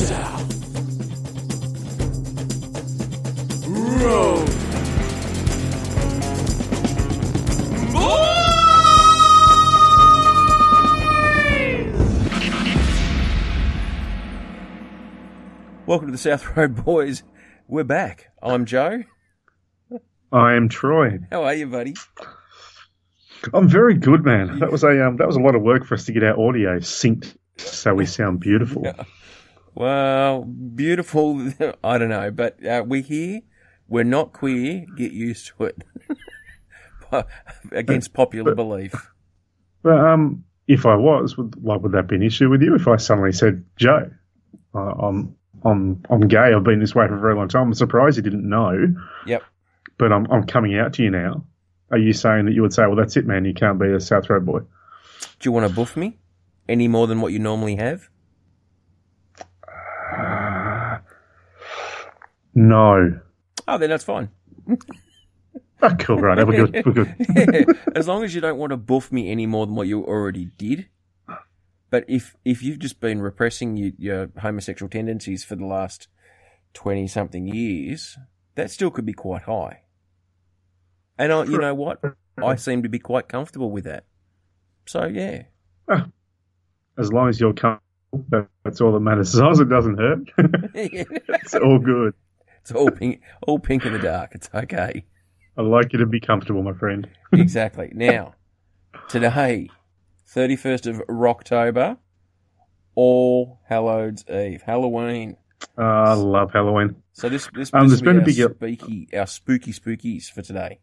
South Road Boys! Welcome to the South Road Boys. We're back. I'm Joe. I am Troy. How are you, buddy? I'm very good, man. That was a lot of work for us to get our audio synced so we sound beautiful. Yeah. Well, beautiful, I don't know, but we're here. We're not queer. Get used to it. Against popular belief. But if I was, would that be an issue with you? If I suddenly said, Joe, I'm gay. I've been this way for a very long time. I'm surprised you didn't know. Yep. But I'm coming out to you now. Are you saying that you would say, well, that's it, man, you can't be a South Road boy? Do you want to buff me any more than what you normally have? No. Oh, then that's fine. Oh, cool, right. We're good. Yeah. As long as you don't want to buff me any more than what you already did. But if you've just been repressing your homosexual tendencies for the last 20-something years, that still could be quite high. And you know what? I seem to be quite comfortable with that. So, yeah. As long as you're comfortable, that's all that matters. As long as it doesn't hurt, it's all good. It's all pink in the dark. It's okay. I'd like you to be comfortable, my friend. Exactly. Now, today, 31st of Rocktober, All Hallows' Eve, Halloween. I love Halloween. So this will be our spookies for today.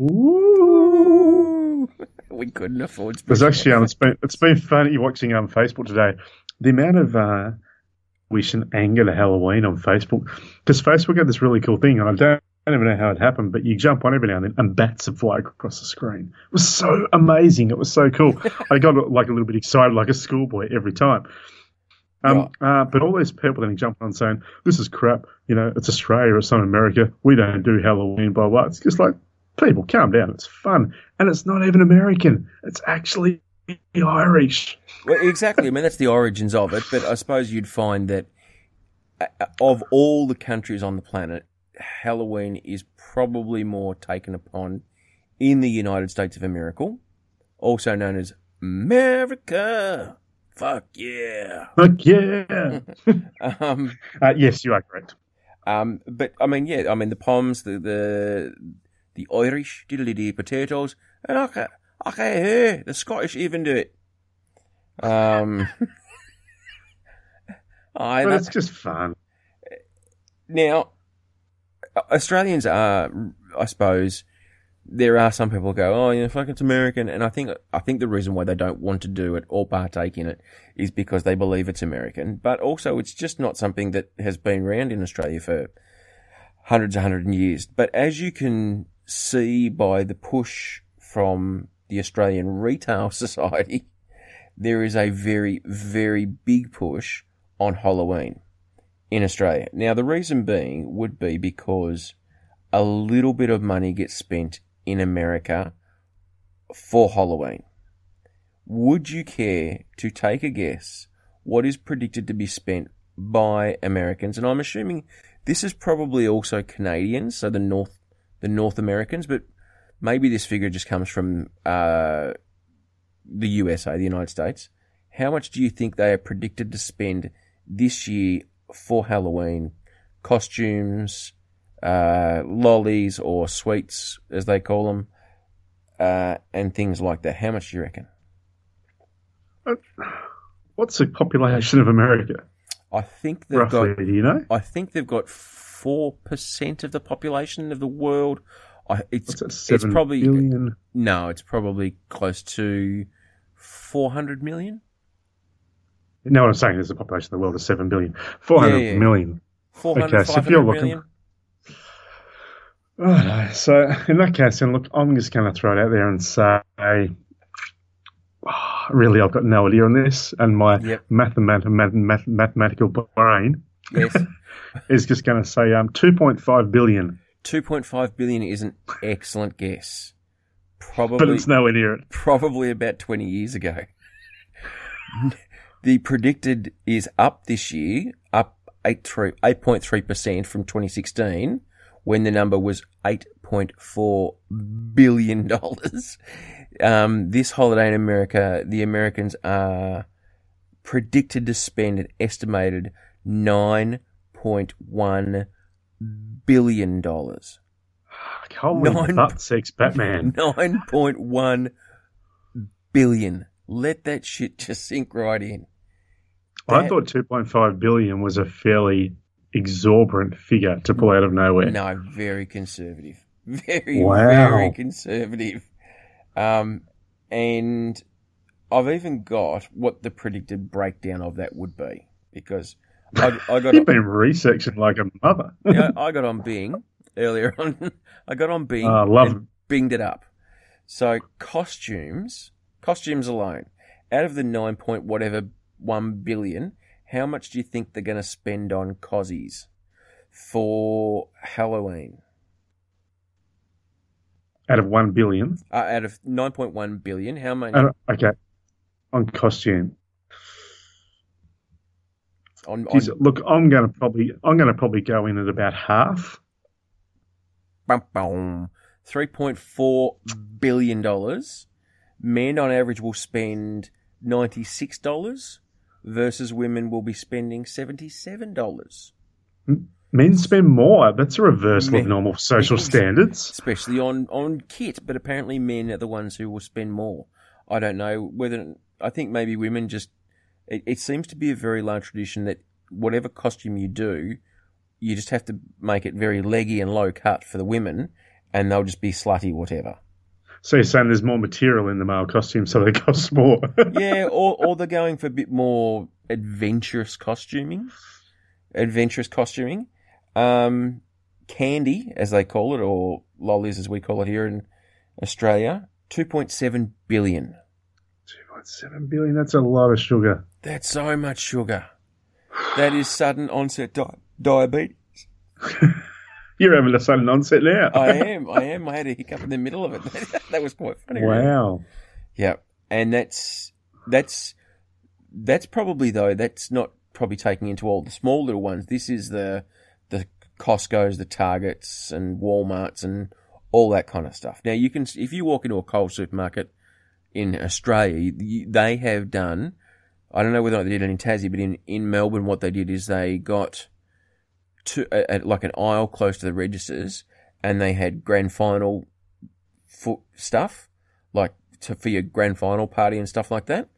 Ooh. We couldn't afford spooky. There's actually it's been funny watching Facebook today. The amount of wish and anger to Halloween on Facebook, because Facebook had this really cool thing, and I don't even know how it happened, but you jump on every now and then, and bats would fly across the screen. It was so amazing. It was so cool. I got like a little bit excited, like a schoolboy, every time. But all these people then jump on saying, this is crap, you know, it's Australia, it's not America, we don't do Halloween, blah, blah. It's just like, people, calm down, it's fun. And it's not even American, it's actually Irish. Well, exactly, I mean, that's the origins of it, but I suppose you'd find that of all the countries on the planet, Halloween is probably more taken upon in the United States of America, also known as America. Fuck yeah. Fuck yeah. Yes, you are correct. But, I mean, the Poms, the Irish, diddly-dee potatoes, and okay, the Scottish even do it. But it's just fun. Now, Australians are, I suppose, there are some people who go, oh, you know, fuck, it's American. And I think the reason why they don't want to do it or partake in it is because they believe it's American. But also, it's just not something that has been around in Australia for hundreds and hundreds of years. But as you can see by the push from the Australian Retail Society, there is a very, very big push on Halloween in Australia. Now, the reason being would be because a little bit of money gets spent in America for Halloween. Would you care to take a guess what is predicted to be spent by Americans? And I'm assuming this is probably also Canadians, so the North Americans, but maybe this figure just comes from the USA, the United States. How much do you think they are predicted to spend this year for Halloween? Costumes, lollies or sweets, as they call them, and things like that. How much do you reckon? What's the population of America? I think they've roughly, do you know? I think they've got 4% of the population of the world. It's probably billion? No, it's probably close to 400 million. You know what I'm saying? There's a population of the world of 7 billion. 400 million. 400, okay, 500 million. Oh, no. So, in that case, and look, I'm just going to throw it out there and say, really, I've got no idea on this, and my mathematical brain is just going to say 2.5 billion. 2.5 billion is an excellent guess. Probably, but it's nowhere near it. Probably about 20 years ago. The predicted is up this year, up 8.3% from 2016, when the number was $8.4 billion. This holiday in America, the Americans are predicted to spend an estimated $9.1 billion. Holy butt-sex Batman. $9.1 billion. Let that shit just sink right in. I thought $2.5 billion was a fairly exorbitant figure to pull out of nowhere. No, very conservative. Very conservative. And I've even got what the predicted breakdown of that would be, because I got... You've been resectioned like a mother. I got on Bing earlier on. I got on Bing and Binged it up. So costumes alone, out of the 9.1 billion, how much do you think they're going to spend on cozies for Halloween? Out of 1 billion? Out of 9.1 billion, how many? Okay. On costume. Look, I'm going to probably go in at about half. 3.4 billion dollars. Men on average will spend $96 versus women will be spending $77. Men spend more. That's a reversal of normal social standards. Especially on kit, but apparently men are the ones who will spend more. I don't know whether... I think maybe women just... It seems to be a very large tradition that whatever costume you do, you just have to make it very leggy and low-cut for the women, and they'll just be slutty whatever. So you're saying there's more material in the male costume, so they cost more. Yeah, or they're going for a bit more adventurous costuming. Candy, as they call it, or lollies, as we call it here in Australia, 2.7 billion. 2.7 billion, that's a lot of sugar. That's so much sugar. That is sudden onset diabetes. You're having a sudden onset now. I am. I had a hiccup in the middle of it. That was quite funny. Wow. Right? Yeah. And that's probably, though, that's not probably taking into all the small little ones. This is the Costco's, the Targets and Walmarts and all that kind of stuff. Now, you can, if you walk into a Coles supermarket in Australia, they have done, I don't know whether or not they did it in Tassie, but in Melbourne, what they did is they got... like an aisle close to the registers, and they had grand final stuff, like for your grand final party and stuff like that.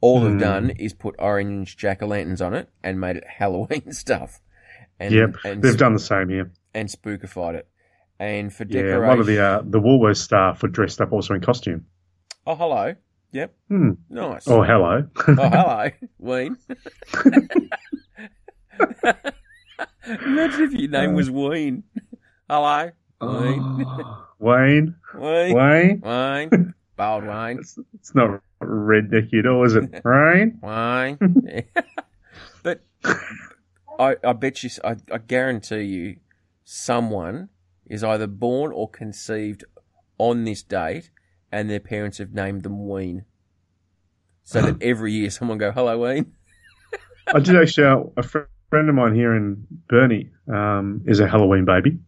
All they've done is put orange jack-o'-lanterns on it and made it Halloween stuff. And, yep, and they've done the same here. And spookified it. And for decoration... Yeah, one of the Woolworths staff were dressed up also in costume. Oh, hello. Yep. Hmm. Nice. Oh, hello. Oh, hello, Ween. Imagine if your name was Ween. Hello, Ween. Wayne. Wayne. Wayne. Bald Wayne. It's not redneck at all, is it? Wayne. Wayne. But I bet you, I guarantee you, someone is either born or conceived on this date, and their parents have named them Ween. So that every year someone go, hello, Ween. I did actually. A friend of mine here in Burnie is a Halloween baby,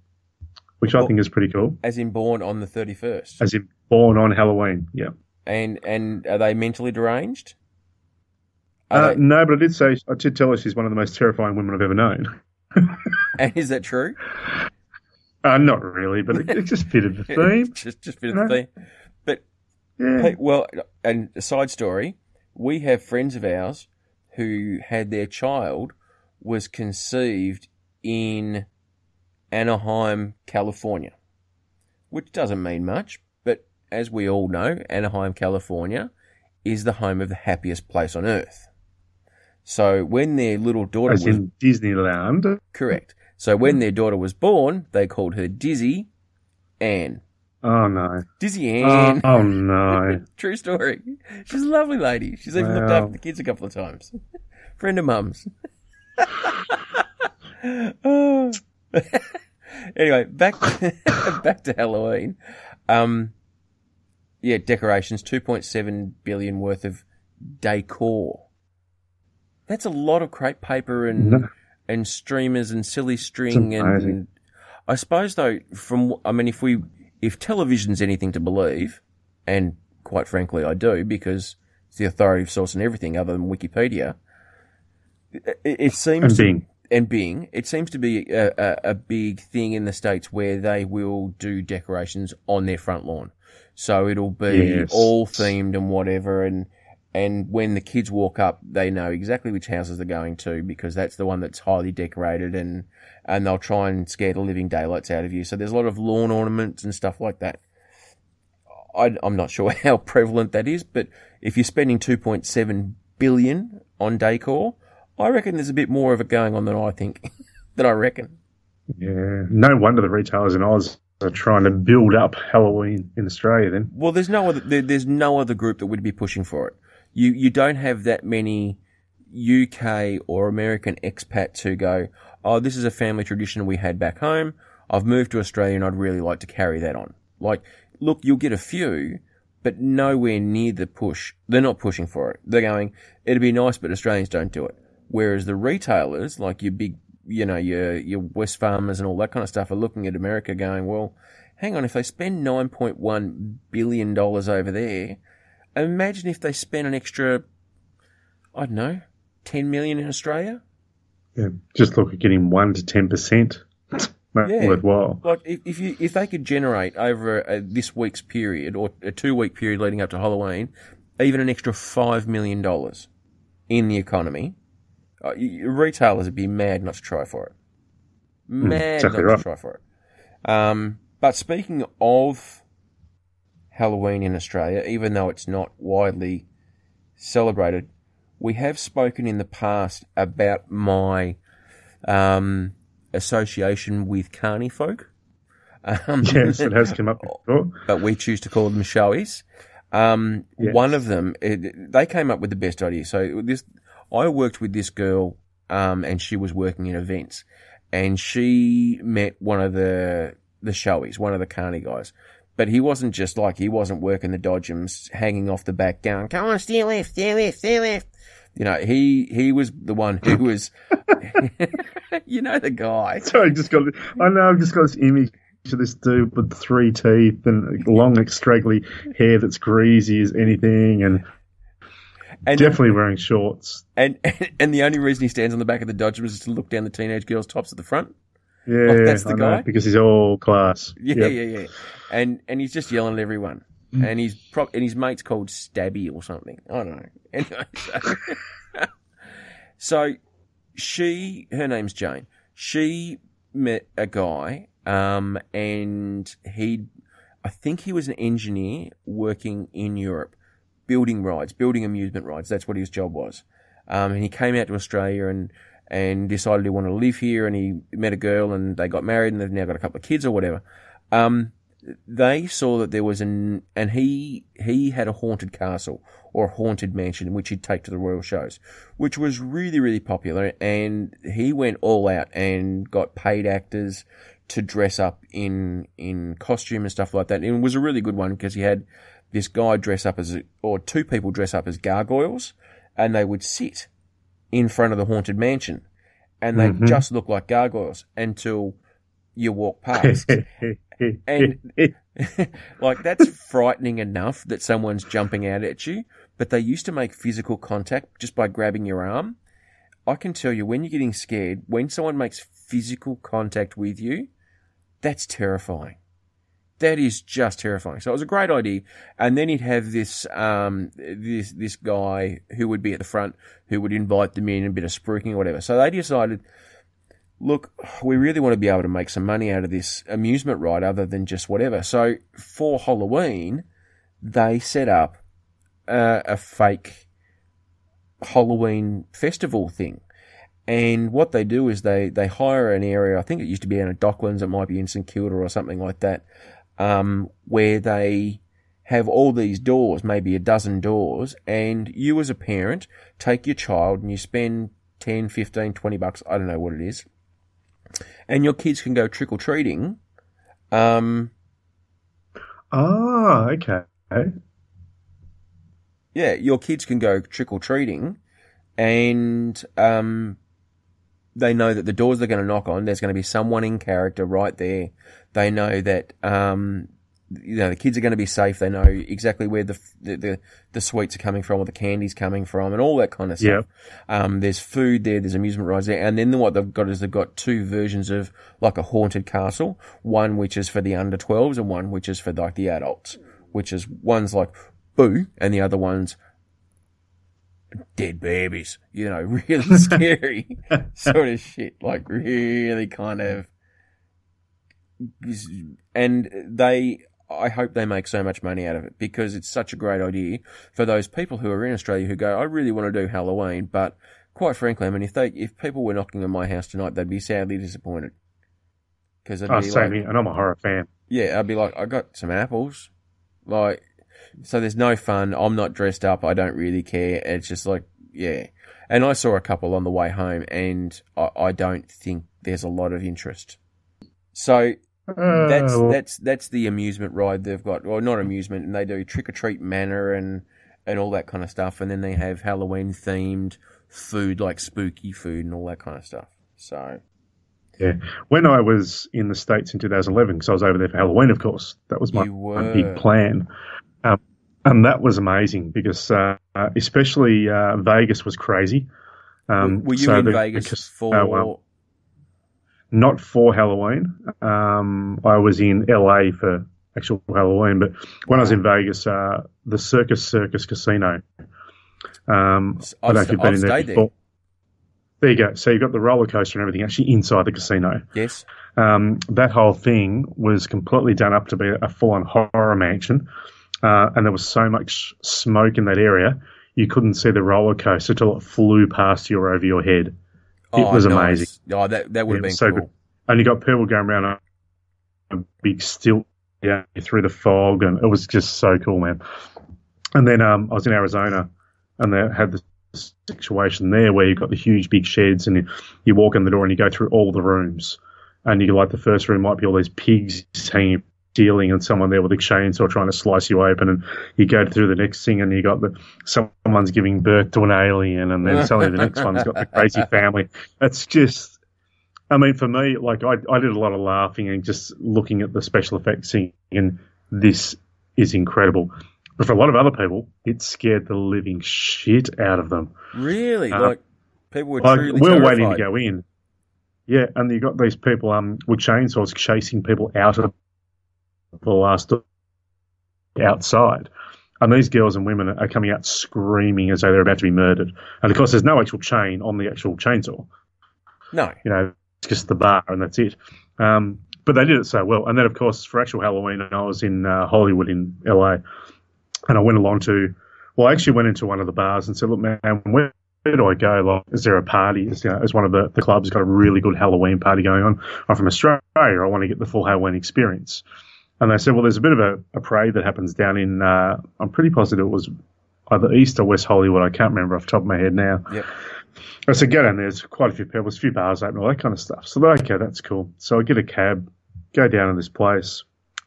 which I think is pretty cool. As in born on the 31st? As in born on Halloween, yeah. And are they mentally deranged? No, but I did tell her she's one of the most terrifying women I've ever known. And is that true? Not really, but it just fitted the theme. just fitted the theme. But, yeah. Well, and a side story, we have friends of ours who had their child... was conceived in Anaheim, California, which doesn't mean much, but as we all know, Anaheim, California is the home of the happiest place on earth. So when their little daughter was... As in Disneyland. Correct. So when their daughter was born, they called her Dizzy Anne. Oh, no. Dizzy Anne. Oh, no. True story. She's a lovely lady. She's even looked after the kids a couple of times. Friend of mum's. Anyway, back to Halloween. Decorations, $2.7 billion worth of decor That's a lot of crepe paper and streamers and silly string. And I suppose though, if television's anything to believe, and quite frankly I do, because it's the authoritative source and everything other than Wikipedia, it seems Bing, it seems to be a big thing in the States where they will do decorations on their front lawn. So it'll be all themed and whatever, and when the kids walk up, they know exactly which houses they're going to because that's the one that's highly decorated, and they'll try and scare the living daylights out of you. So there's a lot of lawn ornaments and stuff like that. I'm not sure how prevalent that is, but if you're spending $2.7 billion on decor, I reckon there's a bit more of it going on than I reckon. Yeah, no wonder the retailers in Oz are trying to build up Halloween in Australia then. Well, there's no other group that would be pushing for it. You don't have that many UK or American expats who go, oh, this is a family tradition we had back home. I've moved to Australia and I'd really like to carry that on. Like, look, you'll get a few, but nowhere near the push. They're not pushing for it. They're going, it'd be nice, but Australians don't do it. Whereas the retailers, like your big, your Westfarmers and all that kind of stuff, are looking at America going, well, hang on, if they spend $9.1 billion over there, imagine if they spent an extra, I don't know, $10 million in Australia? Yeah, just look at getting 1% to 10%. Yeah. Worthwhile. Like if they could generate over this week's period or a 2-week period leading up to Halloween, even an extra $5 million in the economy, retailers would be mad not to try for it. To try for it. But speaking of Halloween in Australia, even though it's not widely celebrated, we have spoken in the past about my association with carny folk. Yes, it has come up before. But we choose to call them showies. Yes. One of them, they came up with the best idea. So I worked with this girl, and she was working in events, and she met one of the showies, one of the carny guys. But he wasn't working the dodgems, hanging off the back going, come on, steer left. You know, he was the one who was, you know, the guy. Sorry, I've just got this image of this dude with 3 teeth and long, straggly hair that's greasy as anything, and definitely wearing shorts. And the only reason he stands on the back of the dodgems is to look down the teenage girls' tops at the front. Yeah, like that's the guy, because he's all class. Yeah. And he's just yelling at everyone. And he's and his mate's called Stabby or something. I don't know. Anyway, so her name's Jane. She met a guy, and I think he was an engineer working in Europe, building amusement rides. That's what his job was. And he came out to Australia and decided he wanted to live here, and he met a girl, and they got married, and they've now got a couple of kids or whatever. They saw that there was and he had a haunted castle or a haunted mansion, which he'd take to the royal shows, which was really, really popular. And he went all out and got paid actors to dress up in costume and stuff like that. And it was a really good one because he had this guy dress up or 2 people dress up as gargoyles, and they would sit in front of the haunted mansion, and they just look like gargoyles until you walk past. And like, that's frightening enough that someone's jumping out at you, but they used to make physical contact just by grabbing your arm. I can tell you, when you're getting scared, when someone makes physical contact with you, that's terrifying. That is just terrifying. So it was a great idea. And then he'd have this this guy who would be at the front who would invite them in, a bit of spooking or whatever. So they decided, look, we really want to be able to make some money out of this amusement ride other than just whatever. So for Halloween, they set up a fake Halloween festival thing. And what they do is they hire an area, I think it used to be down at Docklands, it might be in St Kilda or something like that, where they have all these doors, maybe 12 doors, and you as a parent take your child and you spend 10, 15, $20, I don't know what it is, and your kids can go trick-or-treating. Okay. Yeah, your kids can go trick-or-treating and they know that the doors they're going to knock on, there's going to be someone in character right there. They know that you know, the kids are going to be safe. They know exactly where the sweets are coming from or the candy's coming from and all that kind of stuff. Yeah. There's food there. There's amusement rides there. And then what they've got is they've got two versions of like a haunted castle, one which is for the under 12s and one which is for like the adults, which is one's like boo and the other one's dead babies, you know, really scary sort of shit, like really kind of. And they... I hope they make so much money out of it because it's such a great idea for those people who are in Australia who go, I really want to do Halloween, but quite frankly, I mean, if people were knocking on my house tonight, they'd be sadly disappointed. Cause I'd be like, and I'm a horror fan. Yeah, I'd be like, I got some apples. Like, so there's no fun. I'm not dressed up. I don't really care. It's just like, yeah. And I saw a couple on the way home and I don't think there's a lot of interest. So... That's the amusement ride they've got. Well, not amusement, and they do Trick or Treat Manor and all that kind of stuff. And then they have Halloween themed food, like spooky food and all that kind of stuff. So, yeah, when I was in the States in 2011, because I was over there for Halloween, of course, that was my big plan, and that was amazing because especially Vegas was crazy. Were you in Vegas for? Not for Halloween. I was in LA for actual Halloween, but when I was in Vegas, the Circus Casino. I don't know if you've been in there before. There you go. So you've got the roller coaster and everything actually inside the casino. Yes. That whole thing was completely done up to be a full-on horror mansion, and there was so much smoke in that area, you couldn't see the roller coaster till it flew past you or over your head. It was amazing. Oh, that would have been so cool. Good. And you got people going around a big stilt down through the fog, and it was just so cool, man. And then I was in Arizona, and they had this situation there where you got the huge big sheds, and you walk in the door and you go through all the rooms, and you like the first room might be all these pigs hanging, dealing, and someone there with a chainsaw trying to slice you open, and you go through the next thing and you got someone's giving birth to an alien, and then suddenly the next one's got the crazy family. It's just, I mean, for me, like I did a lot of laughing and just looking at the special effects thing, and this is incredible. But for a lot of other people, it scared the living shit out of them. Really? Like people were truly terrified. We're waiting to go in. Yeah, and you got these people with chainsaws chasing people out of the last outside, and these girls and women are coming out screaming as though they're about to be murdered. And of course, there's no actual chain on the actual chainsaw. No, you know, it's just the bar, and that's it. But they did it so well. And then, of course, for actual Halloween, I was in Hollywood in LA, and I went along to, well, I actually went into one of the bars and said, "Look, man, where do I go? Like, is there a party? Is one of the clubs got a really good Halloween party going on? I'm from Australia. I want to get the full Halloween experience." And they said, well, there's a bit of a parade that happens down in, I'm pretty positive it was either East or West Hollywood. I can't remember off the top of my head now. Yep. I said, go down there. There's quite a few people. There's a few bars open, all that kind of stuff. So, okay, that's cool. So I get a cab, go down to this place.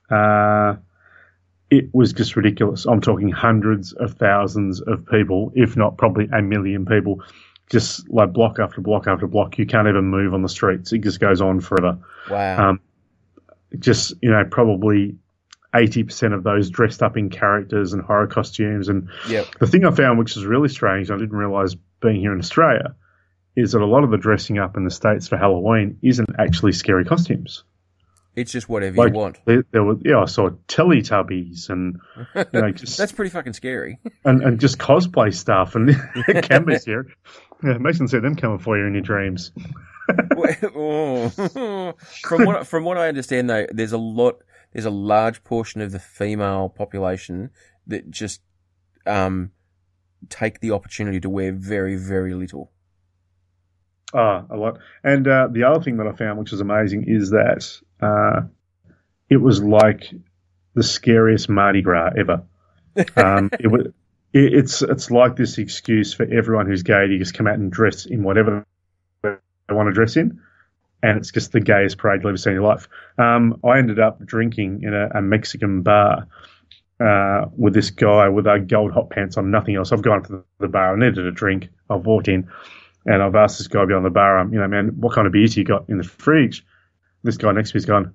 It was just ridiculous. I'm talking hundreds of thousands of people, if not probably 1 million people, just like block after block after block. You can't even move on the streets. It just goes on forever. Wow. Just, you know, probably 80% of those dressed up in characters and horror costumes. And yep. The thing I found, which is really strange, I didn't realise being here in Australia, is that a lot of the dressing up in the States for Halloween isn't actually scary costumes. It's just whatever you want. I saw Teletubbies and, you know, just... That's pretty fucking scary. and just cosplay stuff and it can be scary. Yeah, imagine seeing them coming for you in your dreams. From what I understand, though, there's a large portion of the female population that just take the opportunity to wear very, very little. A lot. And the other thing that I found, which was amazing, is that it was like the scariest Mardi Gras ever. It's like this excuse for everyone who's gay to just come out and dress in whatever I want to dress in, and it's just the gayest parade you'll ever see in your life. I ended up drinking in a Mexican bar, with this guy with gold hot pants on, nothing else. I've gone up to the bar. I needed a drink. I've walked in and I've asked this guy behind the bar, you know, man, what kind of beers you got in the fridge? This guy next to me's gone,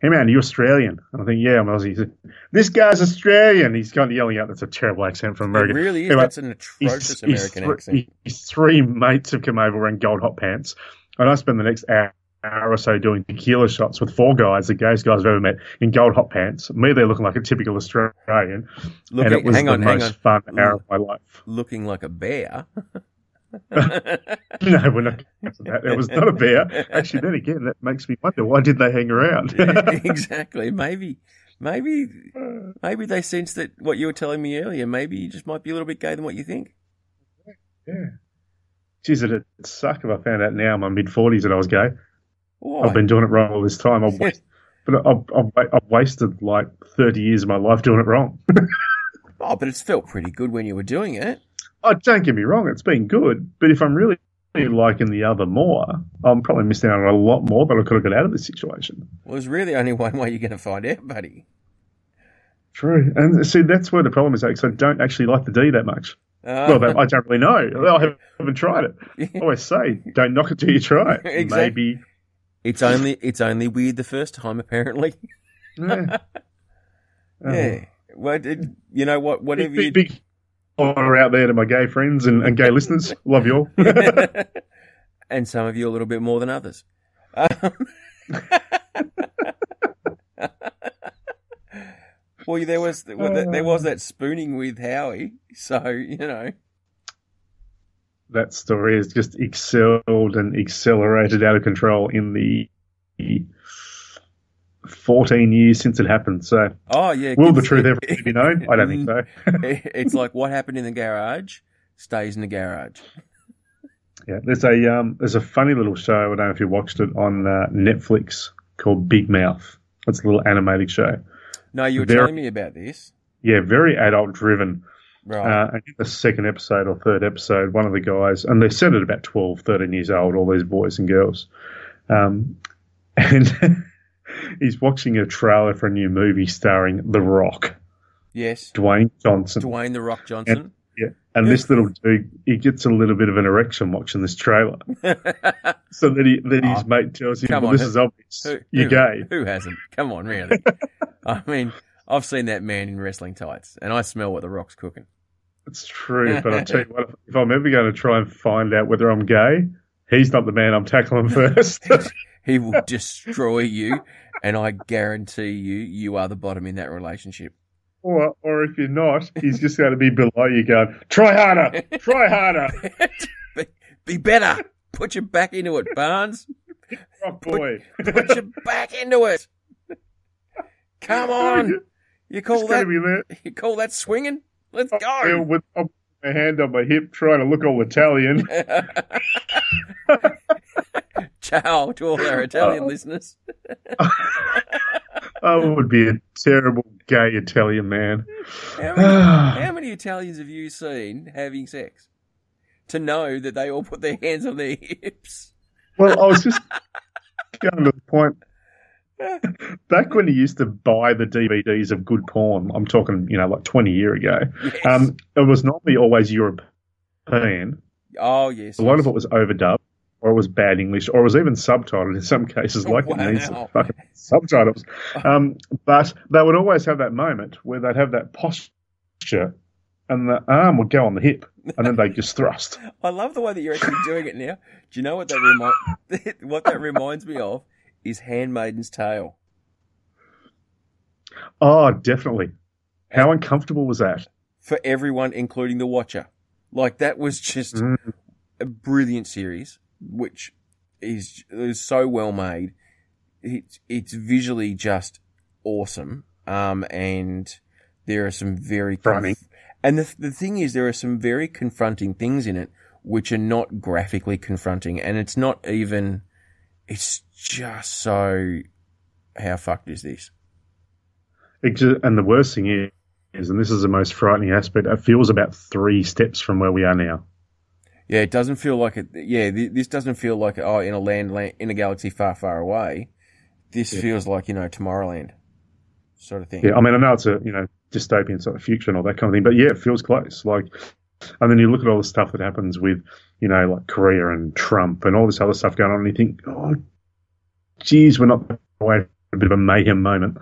hey, man, are you Australian? And I think, yeah, I'm Aussie. He said, this guy's Australian. He's kind of yelling out, that's a terrible accent from America. It really is. Anyway, that's an atrocious American accent. His three mates have come over wearing gold hot pants. And I spend the next hour or so doing tequila shots with four guys, the gayest guys I've ever met, in gold hot pants. Me, they're looking like a typical Australian. And it was the most fun hour of my life. Looking like a bear. No, we're not going to that. It was not a bear. Actually, then again, that makes me wonder, why did they hang around? Exactly. Maybe they sensed that what you were telling me earlier, maybe you just might be a little bit gay than what you think. Yeah. Geez, it'd suck if I found out now in my mid-40s that I was gay. Why? I've been doing it wrong all this time. I've wasted like 30 years of my life doing it wrong. Oh, but it's felt pretty good when you were doing it. Oh, don't get me wrong, it's been good. But if I'm really liking the other more, I'm probably missing out on a lot more that I could have got out of this situation. Well, there's really only one way you're going to find out, buddy. True. And see, that's where the problem is, because I don't actually like the D that much. Well, I don't really know. I haven't tried it. I always say, don't knock it till you try it. Exactly. Maybe. It's only weird the first time, apparently. Yeah. Yeah. Well, you know what? Whatever you big honor out there to my gay friends and gay listeners. Love you all. And some of you a little bit more than others. Well, there was that spooning with Howie, so, you know. That story has just excelled and accelerated out of control in the 14 years since it happened. So, will the truth ever be known? I don't think so. It's like what happened in the garage stays in the garage. Yeah, there's a funny little show, I don't know if you watched it, on Netflix called Big Mouth. It's a little animated show. No, you were telling me about this. Yeah, very adult-driven. Right. And in the second episode or third episode, one of the guys, and they said at about 12, 13 years old, all these boys and girls, and he's watching a trailer for a new movie starring The Rock. Yes. Dwayne The Rock Johnson. And this little dude, he gets a little bit of an erection watching this trailer. So then his mate tells him, well, this is obvious. You're gay. Who hasn't? Come on, really. I mean, I've seen that man in wrestling tights, and I smell what The Rock's cooking. It's true, but I'll tell you what, if I'm ever going to try and find out whether I'm gay, he's not the man I'm tackling first. He will destroy you, and I guarantee you are the bottom in that relationship. Or if you're not, he's just going to be below you going, try harder. Be better. Put your back into it, Barnes. Rock boy. Put your back into it. Come on. You call that swinging? Let's go. I'm with my hand on my hip trying to look all Italian. Ciao to all our Italian listeners. I would be a terrible gay Italian man. How many Italians have you seen having sex to know that they all put their hands on their hips? Well, I was just going to the point. Back when he used to buy the DVDs of good porn, I'm talking, you know, like 20 years ago, yes. It was normally always European. Oh, yes. A lot of it was overdubbed. Or it was bad English, or it was even subtitled in some cases, like it needs fucking subtitles. But they would always have that moment where they'd have that posture and the arm would go on the hip and then they'd just thrust. I love the way that you're actually doing it now. Do you know what that reminds me of is Handmaiden's Tale. Oh, definitely. How uncomfortable was that? For everyone, including the watcher. Like, that was just a brilliant series. Which is so well made. It's visually just awesome. And there are some very confronting. And the thing is, there are some very confronting things in it, which are not graphically confronting. And it's not even. It's just so. How fucked is this? And the worst thing is, and this is the most frightening aspect. It feels about 3 steps from where we are now. Yeah, it doesn't feel like it. Yeah, this doesn't feel like in a land in a galaxy far, far away. This feels like Tomorrowland, sort of thing. Yeah, I mean, I know it's a dystopian sort of future and all that kind of thing. But yeah, it feels close. Like, and then you look at all the stuff that happens with, you know, like Korea and Trump and all this other stuff going on, and you think, oh, geez, we're not away from a bit of a mayhem moment.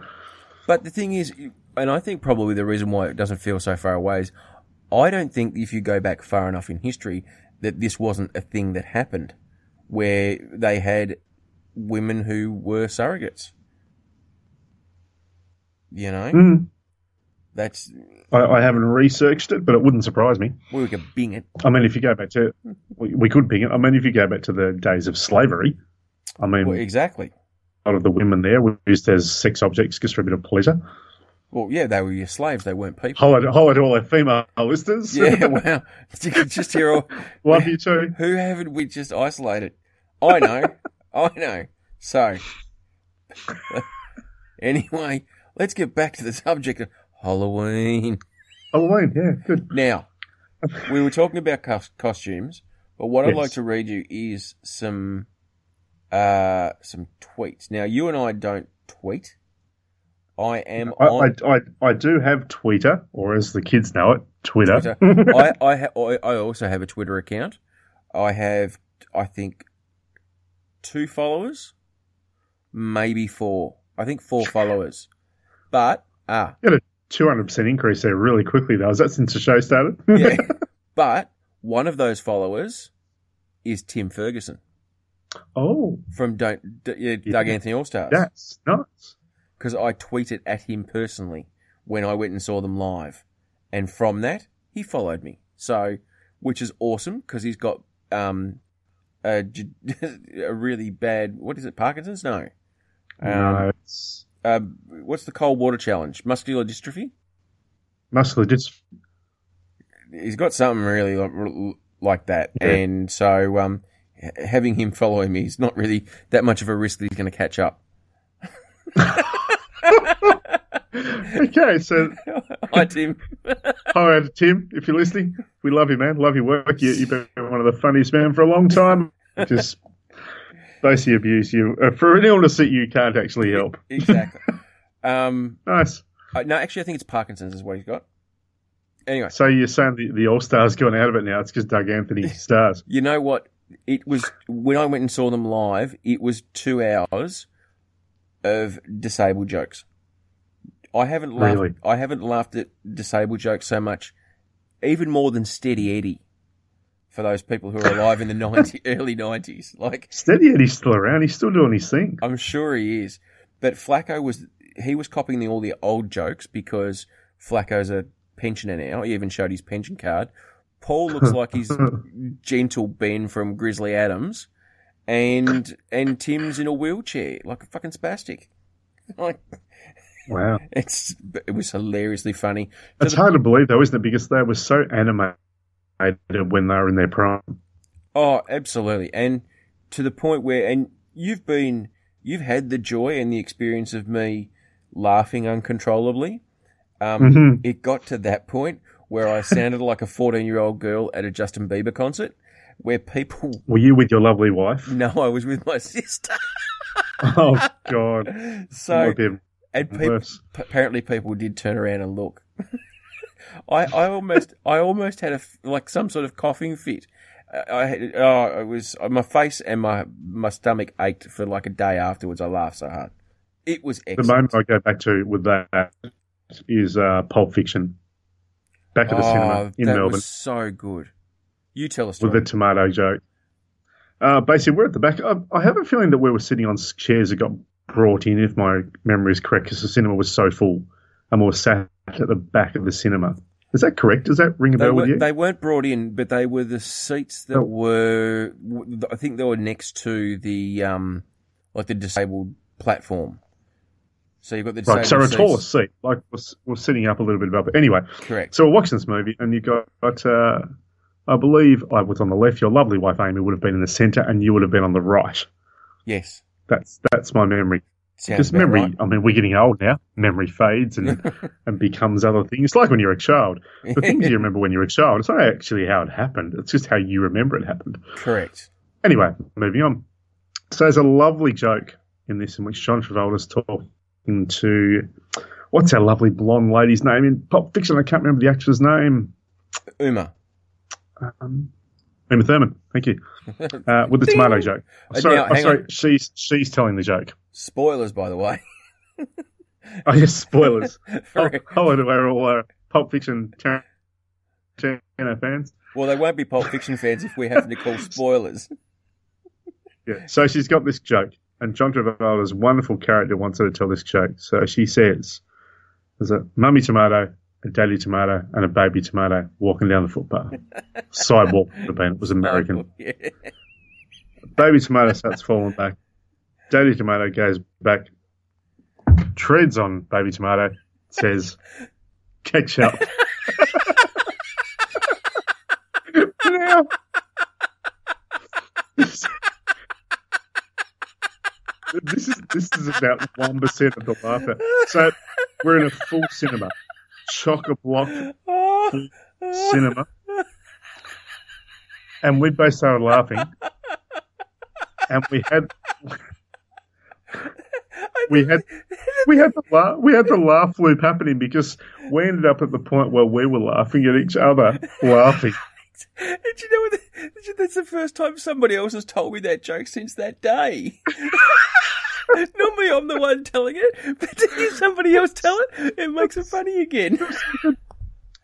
But the thing is, and I think probably the reason why it doesn't feel so far away is I don't think if you go back far enough in history that this wasn't a thing that happened where they had women who were surrogates. You know? Mm. That's. I haven't researched it, but it wouldn't surprise me. We could Bing it. I mean, if you go back to. We could Bing it. I mean, if you go back to the days of slavery, I mean. Well, exactly. A lot of the women there were used as sex objects just for a bit of pleasure. Well, yeah, they were your slaves. They weren't people. Hello to all our female listeners. Yeah, wow. You could just hear all... Love you too. Who haven't we just isolated? I know. I know. So, anyway, let's get back to the subject of Halloween. Halloween, yeah, good. Now, we were talking about costumes, but what I'd like to read you is some tweets. Now, you and I don't tweet. I do have Twitter, or as the kids know it, Twitter. I also have a Twitter account. I have, I think, 2 followers, maybe 4. I think 4 followers. But you had a 200% increase there really quickly, though. Is that since the show started? Yeah. But one of those followers is Tim Ferguson. Oh, from Doug Anthony All Stars. That's nuts. Because I tweeted at him personally when I went and saw them live. And from that, he followed me. So, which is awesome, because he's got a really bad, what is it, Parkinson's? No. No, it's... what's the cold water challenge? Muscular dystrophy? Muscular dystrophy. He's got something really like that. Yeah. And so having him follow me is not really that much of a risk that he's going to catch up. Okay, so hi Tim. Hi Tim, if you're listening, we love you, man. Love your work. You've been one of the funniest men for a long time. Just basically abuse you for an illness that you can't actually help. Exactly. Nice. No, actually, I think it's Parkinson's is what he's got. Anyway, so you're saying the All Stars going out of it now? It's because Doug Anthony stars. You know what? It was when I went and saw them live. It was 2 hours of disabled jokes. I haven't laughed. Really? I haven't laughed at disabled jokes so much, even more than Steady Eddie. For those people who are alive in the early '90s, like Steady Eddie's still around. He's still doing his thing. I'm sure he is. But Flacco was copying all the old jokes because Flacco's a pensioner now. He even showed his pension card. Paul looks like he's Gentle Ben from Grizzly Adams. And Tim's in a wheelchair, like a fucking spastic. Like, wow, it was hilariously funny. It's hard to believe though, isn't it? Because they were so animated when they were in their prime. Oh, absolutely, and to the point where, and you've had the joy and the experience of me laughing uncontrollably. Mm-hmm. It got to that point where I sounded like a 14-year-old girl at a Justin Bieber concert. Where people... Were you with your lovely wife? No, I was with my sister. Oh, God. So, and apparently people did turn around and look. I almost had some sort of coughing fit. My face and my stomach ached for like a day afterwards. I laughed so hard. It was excellent. The moment I go back to with that is Pulp Fiction. Back at the cinema in Melbourne. That was so good. You tell us with the tomato joke. Basically, we're at the back. I have a feeling that we were sitting on chairs that got brought in, if my memory is correct, because the cinema was so full, and we were sat at the back of the cinema. Is that correct? Does that ring a bell with you? They weren't brought in, but they were the seats that were. I think they were next to the the disabled platform. So you've got the disabled seats. Right, so a taller seat. Like we're sitting up a little bit above it. Anyway, correct. So we're watching this movie, and you got. I believe I was on the left. Your lovely wife, Amy, would have been in the centre and you would have been on the right. Yes. That's my memory. Because memory, right. I mean, we're getting old now. Memory fades and, and becomes other things. It's like when you're a child. The things you remember when you're a child, it's not actually how it happened. It's just how you remember it happened. Correct. Anyway, moving on. So there's a lovely joke in this in which John Travolta's talking to what's our lovely blonde lady's name in Pulp Fiction? I can't remember the actress' name. Uma. Uma Thurman. Thank you. With the tomato joke. I'm sorry. She's telling the joke. Spoilers, by the way. Oh, yes, spoilers. Hello to our all Pulp Fiction fans. Well, they won't be Pulp Fiction fans if we happen to call spoilers. Yeah, so she's got this joke, and John Travolta's wonderful character wants her to tell this joke. So she says, there's a mummy tomato, a daddy tomato, and a baby tomato walking down the footpath. Sidewalk would have been. It was American. Yeah. Baby tomato starts falling back. Daddy tomato goes back, treads on baby tomato, says, catch up. Now, this is about 1% of the laughter. So we're in a full cinema, chock-a-block cinema, and we both started laughing. And we had the laugh loop happening because we ended up at the point where we were laughing at each other, laughing. Did you know what? That's the first time somebody else has told me that joke since that day. Normally I'm the one telling it, but to hear somebody else tell it, it makes it funny again.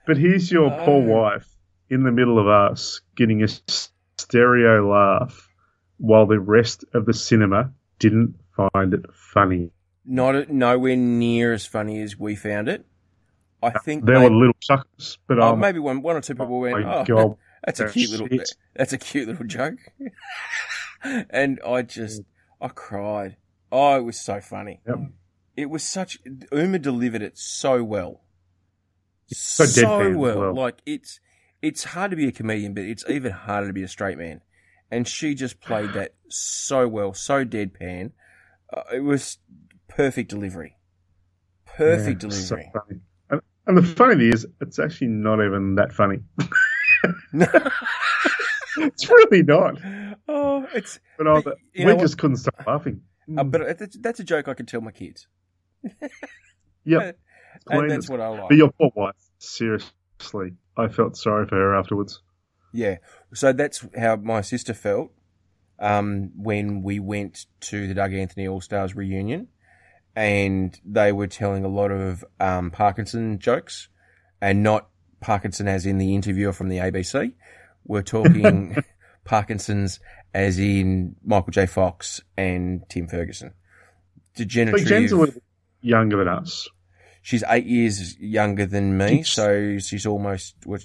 But here's your poor wife in the middle of us getting a stereo laugh while the rest of the cinema didn't find it funny. Not nowhere near as funny as we found it. I think there were little chuckles, but maybe one or two people went, "Oh, God, that's a cute little joke," and I cried. Oh, it was so funny. Yep. It was such. Uma delivered it so well, so well. Like it's hard to be a comedian, but it's even harder to be a straight man, and she just played that so well, so deadpan. It was perfect delivery. Perfect delivery. So funny. And the funny thing is, it's actually not even that funny. It's really not. Oh, it's. But we just couldn't stop laughing. But that's a joke I can tell my kids. Yep. And that's what I like. But your poor wife, seriously, I felt sorry for her afterwards. Yeah. So that's how my sister felt when we went to the Doug Anthony All Stars reunion. And they were telling a lot of Parkinson jokes, and not Parkinson as in the interviewer from the ABC. We're talking Parkinson's as in Michael J. Fox and Tim Ferguson. Degenerative. But Jen's a little younger than us. She's 8 years younger than me, so she's almost 9,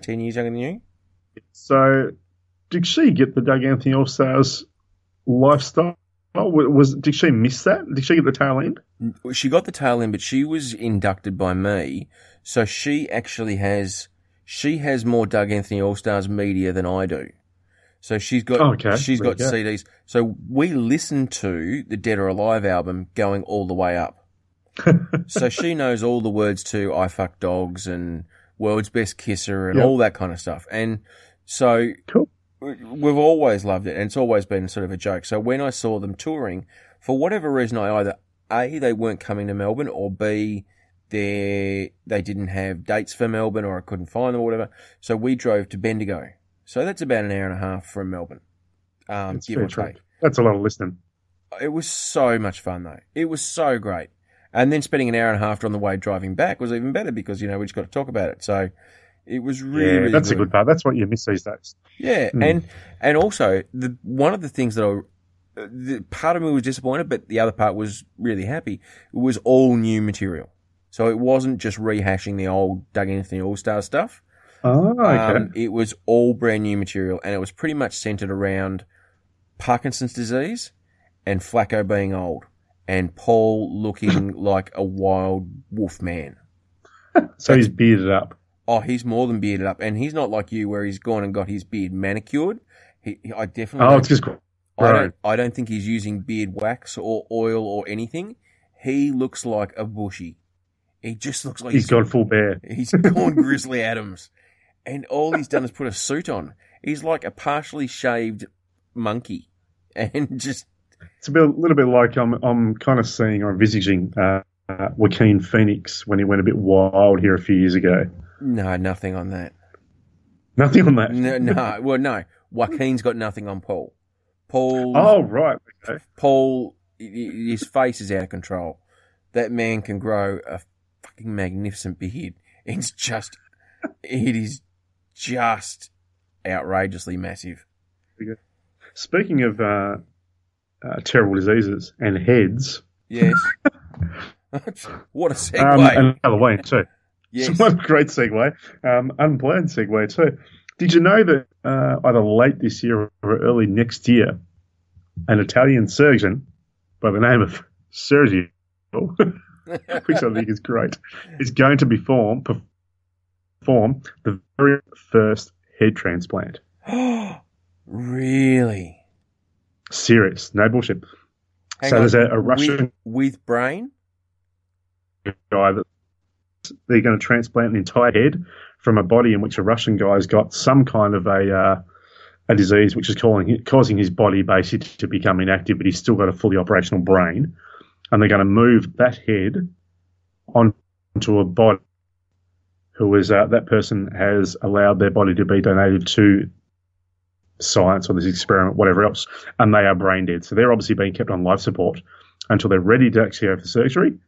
10 years younger than you. So did she get the Doug Anthony All Stars lifestyle? Oh, did she miss that? Did she get the tail end? She got the tail end, but she was inducted by me, so she actually has more Doug Anthony All Stars media than I do. So she's got CDs. So we listened to the Dead or Alive album going all the way up. So she knows all the words to I Fuck Dogs and World's Best Kisser and all that kind of stuff. And so. Cool. We've always loved it, and it's always been sort of a joke. So when I saw them touring, for whatever reason, I either, A, they weren't coming to Melbourne, or B, they didn't have dates for Melbourne, or I couldn't find them, or whatever. So we drove to Bendigo. So that's about an hour and a half from Melbourne. Give or take. That's a lot of listening. It was so much fun, though. It was so great. And then spending an hour and a half on the way driving back was even better because, you know, we just got to talk about it. So... It was really that's good. A good part. That's what you miss these days. Yeah, and also one of the things that part of me was disappointed, but the other part was really happy. It was all new material, so it wasn't just rehashing the old Doug Anthony All Star stuff. Oh, okay. It was all brand new material, and it was pretty much centered around Parkinson's disease and Flacco being old and Paul looking like a wild wolf man. So he's bearded up. Oh, he's more than bearded up, and he's not like you, where he's gone and got his beard manicured. I definitely. Oh, it's just cool. I don't think he's using beard wax or oil or anything. He looks like a bushy. He just looks like he's gone full bear. He's gone Grizzly Adams, and all he's done is put a suit on. He's like a partially shaved monkey, and just it's a little bit like I'm kind of seeing or envisaging Joaquin Phoenix when he went a bit wild here a few years ago. No, nothing on that. Nothing on that? No. Well, no. Joaquin's got nothing on Paul. Paul. Oh, right. Okay. Paul, his face is out of control. That man can grow a fucking magnificent beard. It is just outrageously massive. Speaking of terrible diseases and heads. Yes. What a segue. And Halloween too. Yes. So great segue. Unplanned segue too. Did you know that either late this year or early next year, an Italian surgeon by the name of Sergio, which I think is great, is going to perform the very first head transplant? Really? Serious. No bullshit. So there's a Russian... With brain? Guy that they're going to transplant an entire head from a body in which a Russian guy's got some kind of a disease which is causing his body basically to become inactive, but he's still got a fully operational brain. And they're going to move that head onto a body who is that person has allowed their body to be donated to science or this experiment, whatever else, and they are brain dead. So they're obviously being kept on life support until they're ready to actually go for surgery,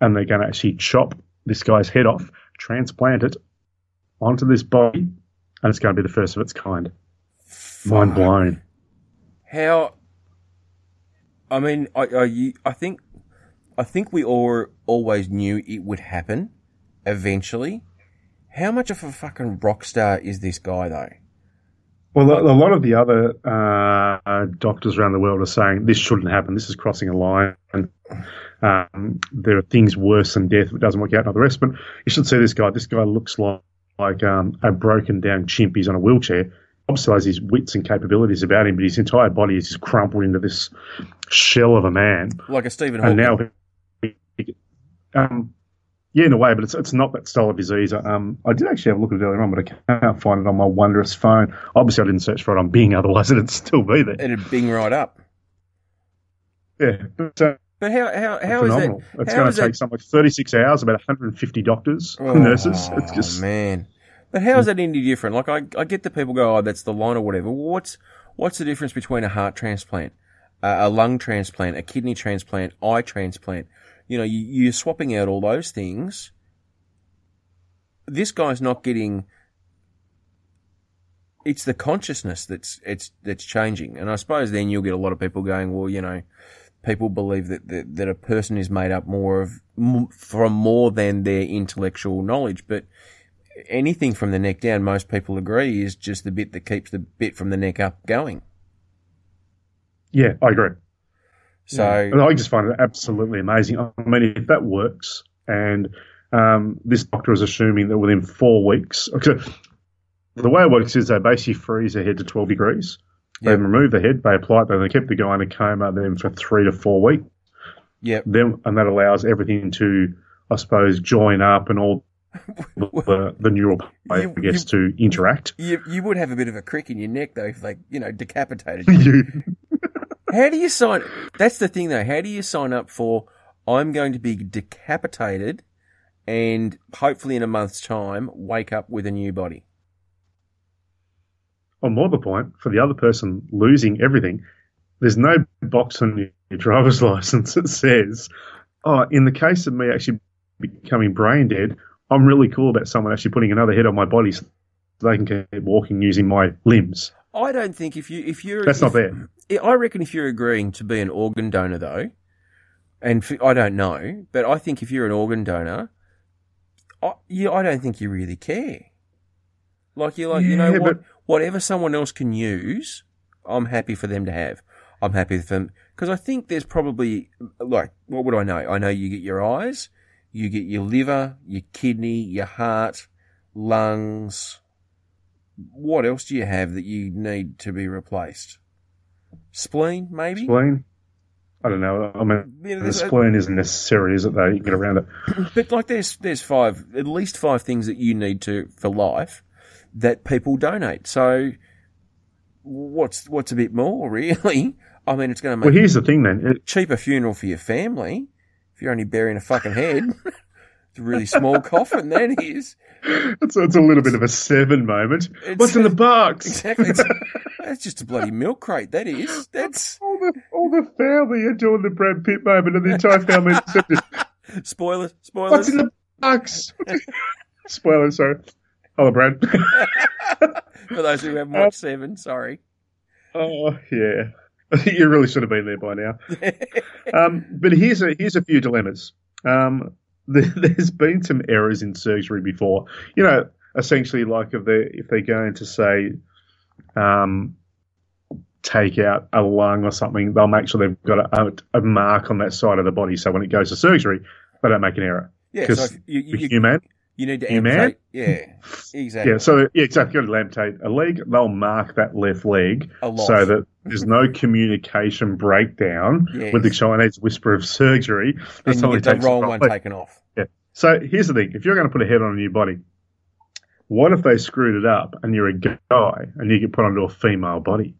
and they're going to actually chop this guy's head off, transplant it onto this body, and it's going to be the first of its kind. Fuck. Mind blown. How? I mean, I think we all always knew it would happen eventually. How much of a fucking rock star is this guy, though? Well, a lot of the other doctors around the world are saying this shouldn't happen. This is crossing a line. There are things worse than death if it doesn't work out and all the rest. But you should see this guy. This guy looks like a broken-down chimp. He's on a wheelchair. Obviously has his wits and capabilities about him, but his entire body is just crumpled into this shell of a man. Like a Stephen Hawking. And now, yeah, in a way, but it's not that style of disease. I did actually have a look at it earlier on, but I can't find it on my wondrous phone. Obviously, I didn't search for it on Bing, otherwise it'd still be there. It'd Bing right up. Yeah. But how is that? It's going to take something like 36 hours, about 150 doctors and nurses. It's just, man. But how is that any different? Like, I get the people go, oh, that's the line or whatever. Well, what's the difference between a heart transplant, a lung transplant, a kidney transplant, eye transplant? You know, you're swapping out all those things. This guy's not getting. It's the consciousness that's changing, and I suppose then you'll get a lot of people going, well, you know, people believe that a person is made up from more than their intellectual knowledge. But anything from the neck down, most people agree, is just the bit that keeps the bit from the neck up going. Yeah, I agree. So yeah. I just find it absolutely amazing. I mean, if that works, and this doctor is assuming that within 4 weeks, okay, the way it works is they basically freeze their head to 12 degrees. Yep. They remove the head, they apply it, then they keep the guy in a coma then for 3 to 4 weeks. Yeah. Then and that allows everything to, I suppose, join up and all the neural pathway gets to interact. You would have a bit of a crick in your neck though if they, you know, decapitated you. How do you sign? That's the thing, though. How do you sign up for? I'm going to be decapitated, and hopefully in a month's time, wake up with a new body. On more the point, for the other person losing everything, there's no box on your driver's license that says, "Oh, in the case of me actually becoming brain dead, I'm really cool about someone actually putting another head on my body so they can keep walking using my limbs." I don't think not there. I reckon if you're agreeing to be an organ donor, though, and I don't know, but I think if you're an organ donor, I don't think you really care. Like, you're like, yeah, you know, whatever someone else can use, I'm happy for them to have. I'm happy for them. Because I think there's probably, like, what would I know? I know you get your eyes, you get your liver, your kidney, your heart, lungs. What else do you have that you need to be replaced? Spleen, maybe? Spleen? I don't know. I mean, you know, the spleen isn't necessary, is it, though? You can get around it. But, like, there's at least five things that you need to for life that people donate. So what's a bit more, really? I mean, it's going to make... Well, here's the thing, then. Cheaper funeral for your family. you're only burying a fucking head. It's a really small coffin, that is. It's a little bit of a Seven moment. What's in the box? Exactly. That's just a bloody milk crate, that is. That's all the family are doing the Brad Pitt moment, and the entire family is Spoilers. What's in the box? Spoilers, sorry. Hello, Brad. For those who haven't watched Seven, sorry. Oh, yeah. You really should have been there by now. But here's a few dilemmas. There's been some errors in surgery before. You know, essentially, like if they're going to say take out a lung or something, they'll make sure they've got a mark on that side of the body, so when it goes to surgery, they don't make an error. Yeah, because so you're human. You need to amputate. Yeah, exactly. Yeah, so yeah, exactly. You've got to amputate a leg. They'll mark that left leg so that there's no communication breakdown with the Chinese whisper of surgery. That's and you get the wrong one taken off. Yeah. So here's the thing. If you're going to put a head on a new body, what if they screwed it up and you're a guy and you get put onto a female body?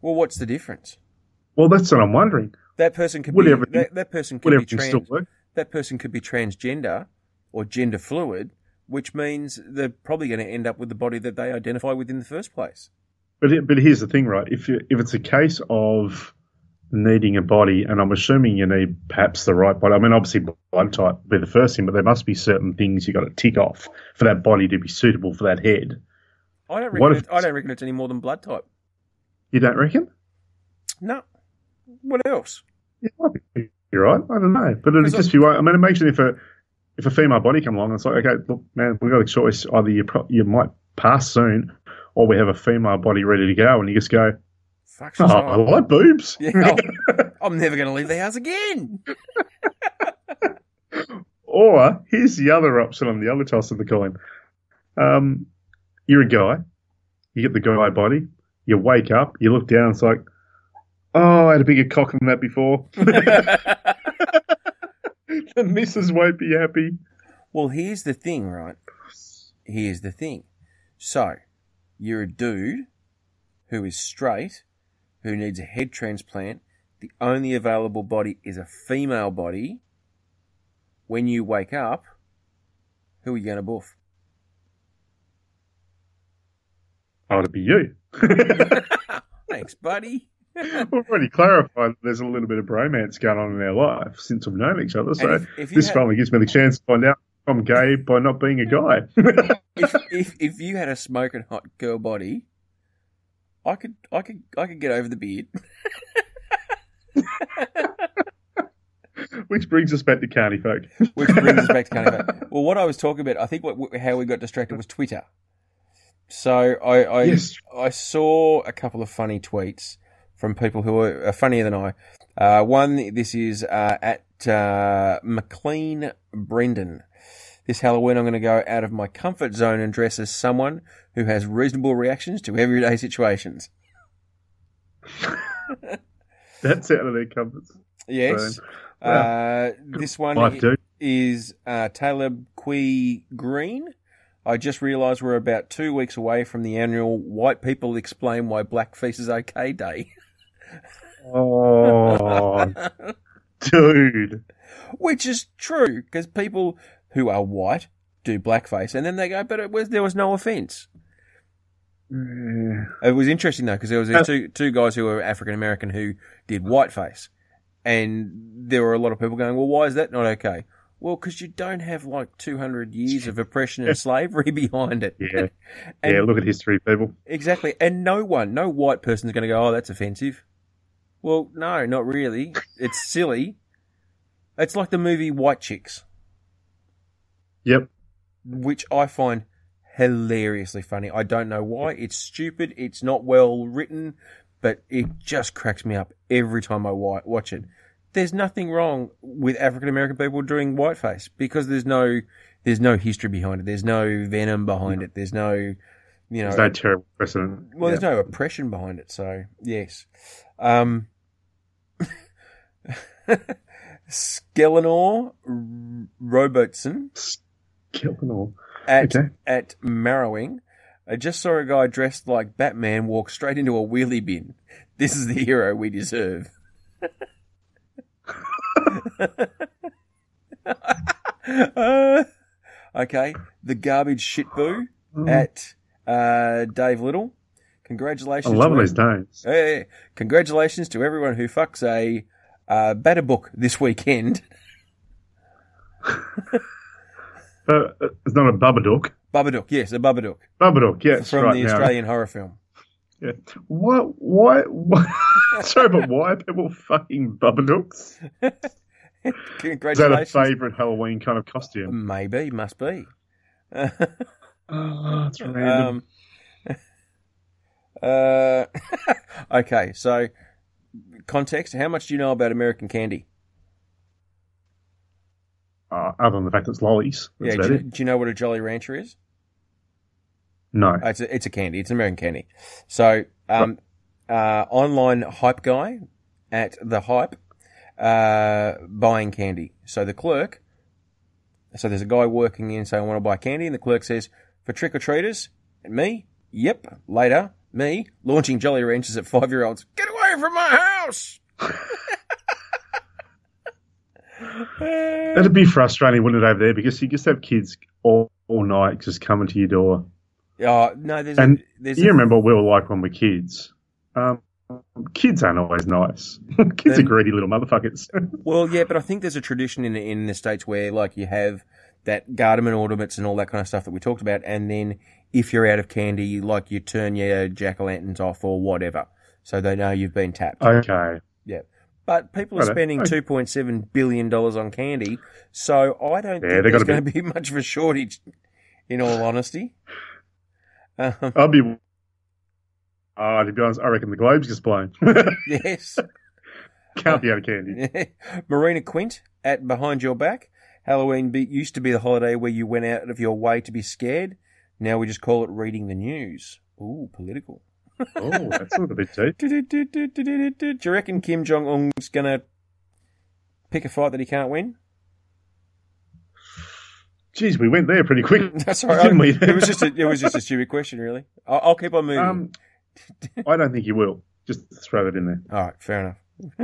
Well, what's the difference? Well, that's what I'm wondering. That person could be That person could be transgender or gender fluid, which means they're probably going to end up with the body that they identify with in the first place. But here's the thing, right? If it's a case of needing a body, and I'm assuming you need perhaps the right body. I mean, obviously blood type would be the first thing, but there must be certain things you got to tick off for that body to be suitable for that head. I don't reckon it's any more than blood type. You don't reckon? No. What else? It might be right. I don't know. But it'd just be right. I mean, imagine if a female body come along and it's like, okay, look, man, we've got a choice. Either you might pass soon or we have a female body ready to go, and you just go, I like boobs. Yeah, I'm never going to leave the house again. Or here's the other option on the other toss of the coin. You're a guy. You get the guy body. You wake up. You look down. It's like, oh, I had a bigger cock than that before. The missus won't be happy. Well, here's the thing, right? Here's the thing. So, you're a dude who is straight, who needs a head transplant. The only available body is a female body. When you wake up, who are you going to buff? Oh, it'd be you. Thanks, buddy. We've already clarified that there's a little bit of bromance going on in our life since we've known each other. So this finally gives me the chance to find out I'm gay by not being a guy. if you had a smoking hot girl body, I could get over the beard. Which brings us back to carny folk. Well, what I was talking about, I think how we got distracted was Twitter. So I saw a couple of funny tweets from people who are funnier than I. One, this is at McLean Brendan. This Halloween, I'm going to go out of my comfort zone and dress as someone who has reasonable reactions to everyday situations. That's out of their comfort zone. Yes. Wow. This one is Caleb Quee Green. I just realised we're about 2 weeks away from the annual White People Explain Why Blackface is Okay Day. Oh, dude. Which is true, because people who are white do blackface, and then they go, but there was no offence. Yeah. It was interesting, though, because there was these two guys who were African-American who did whiteface, and there were a lot of people going, well, why is that not okay? Well, because you don't have, 200 years of oppression and slavery behind it. Yeah, look at history, people. Exactly. And no white person is going to go, oh, that's offensive. Well, no, not really. It's silly. It's like the movie White Chicks. Yep. Which I find hilariously funny. I don't know why. It's stupid. It's not well written. But it just cracks me up every time I watch it. There's nothing wrong with African-American people doing whiteface because there's no history behind it. There's no venom behind it. There's no, There's no terrible precedent. Well, there's no oppression behind it. So, yes. Skellenor Robertson. Skellenor. At Marrowing. I just saw a guy dressed like Batman walk straight into a wheelie bin. This is the hero we deserve. Okay, the garbage shit boo at Dave Little. Congratulations. I love these names. Yeah. Congratulations to everyone who fucks a Babadook this weekend. It's not a Babadook. Babadook, yes, a Babadook. Babadook, yes, from the Australian horror film. Yeah. Why? Sorry, but why are people fucking Babadooks? Congratulations. Is that a favourite Halloween kind of costume? Maybe, must be. That's random. Okay, so context. How much do you know about American candy? Other than the fact it's lollies. That's about it. Do you know what a Jolly Rancher is? No. Oh, it's a candy. It's an American candy. So, online hype guy at the hype, buying candy. So the clerk, there's a guy working in saying, I want to buy candy. And the clerk says, for trick or treaters, and me, yep, later, me, launching Jolly Ranchers at 5-year-olds. Get away from my house! That'd be frustrating, wouldn't it, over there? Because you just have kids all night just coming to your door. Oh, no, remember what we were like when we were kids. Kids aren't always nice. Kids are greedy little motherfuckers. Well, yeah, but I think there's a tradition in the States where, like, you have that Gardaman ornaments and all that kind of stuff that we talked about, and then if you're out of candy, you turn your jack-o'-lanterns off or whatever, so they know you've been tapped. Okay. Yeah. But people are spending $2.7 billion on candy, so I don't think there's going to be much of a shortage, in all honesty. To be honest, I reckon the globe's just blown. Yes. Can't be out of candy. Marina Quint at Behind Your Back. Halloween used to be the holiday where you went out of your way to be scared. Now we just call it reading the news. Ooh, political. Oh, that's a little bit deep. Do you reckon Kim Jong-un's going to pick a fight that he can't win? Jeez, we went there pretty quick. That's all right. It was just a stupid question, really. I'll keep on moving. I don't think you will. Just throw that in there. All right, fair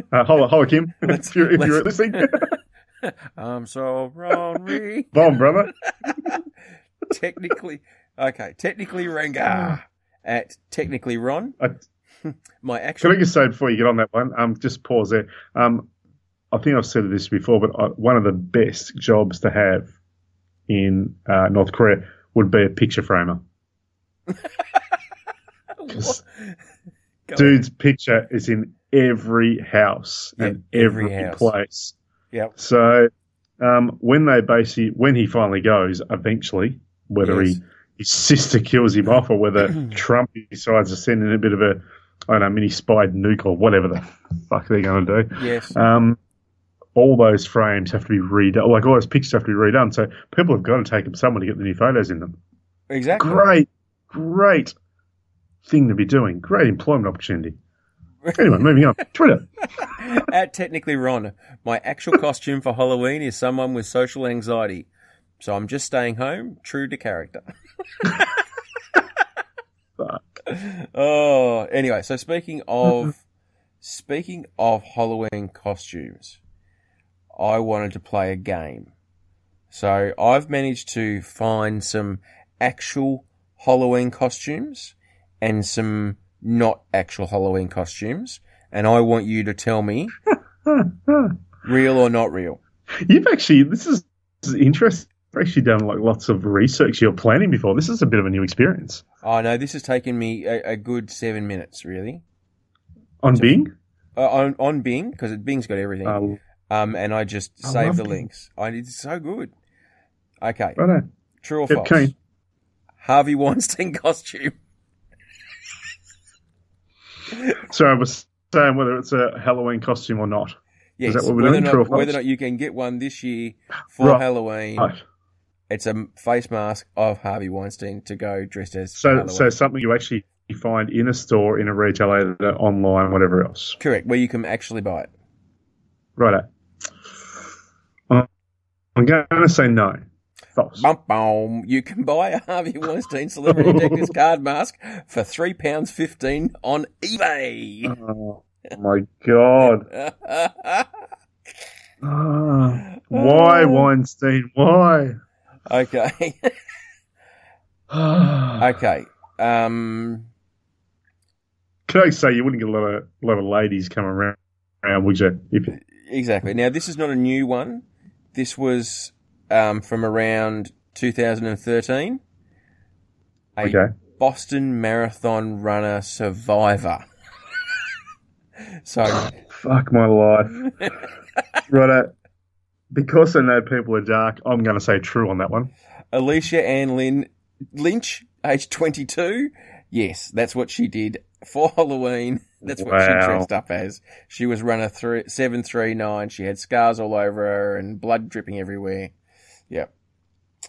enough. Holla, Kim, if you're listening. I'm so wrong. Bomb, brother. Technically Rengar at Technically Ron. My actual. Can I just say before you get on that one? Just pause there. I think I've said this before, but one of the best jobs to have in North Korea would be a picture framer. Dude's picture is in every house and every place. Yeah. So when he finally goes, eventually, whether his sister kills him off or whether Trump decides to send in a bit of a, I don't know, mini spied nuke or whatever the fuck they're going to do. Yes. All those frames have to be redone. All those pictures have to be redone. So people have got to take them somewhere to get the new photos in them. Exactly. Great thing to be doing. Great employment opportunity. Anyway, moving on. Twitter. At Technically Ron, my actual costume for Halloween is someone with social anxiety. So I'm just staying home, true to character. Fuck. Oh, anyway. So speaking of Halloween costumes, I wanted to play a game. So I've managed to find some actual Halloween costumes and some not actual Halloween costumes. And I want you to tell me real or not real. You've actually, this is interesting. You've actually done like lots of research. You're planning before. This is a bit of a new experience. Oh no, this has taken me a good 7 minutes really. On Bing? On Bing, because Bing's got everything. And I just saved the links. It's so good. Okay. Right on. True or false? Kane. Harvey Weinstein costume. So I was saying whether it's a Halloween costume or not. Yes. Is that what we're doing? True or false? Whether or not you can get one this year for Halloween. Right. It's a face mask of Harvey Weinstein to go dressed as Halloween. So something you actually find in a store, in a retailer, online, whatever else. Correct. Where you can actually buy it. Right. I'm going to say no. False. Bum. You can buy a Harvey Weinstein Celebrity Detectives card mask for £3.15 on eBay. Oh, my God. Why, Weinstein? Why? Okay. Okay. Could I say you wouldn't get a lot of ladies coming around, would you? Exactly. Now, this is not a new one. This was from around 2013. Okay. Boston Marathon runner survivor. So fuck my life. Righto. Because I know people are dark, I'm going to say true on that one. Alicia Ann Lynch, age 22. Yes, that's what she did for Halloween. That's what she dressed up as. She was runner 739. She had scars all over her and blood dripping everywhere. Yep.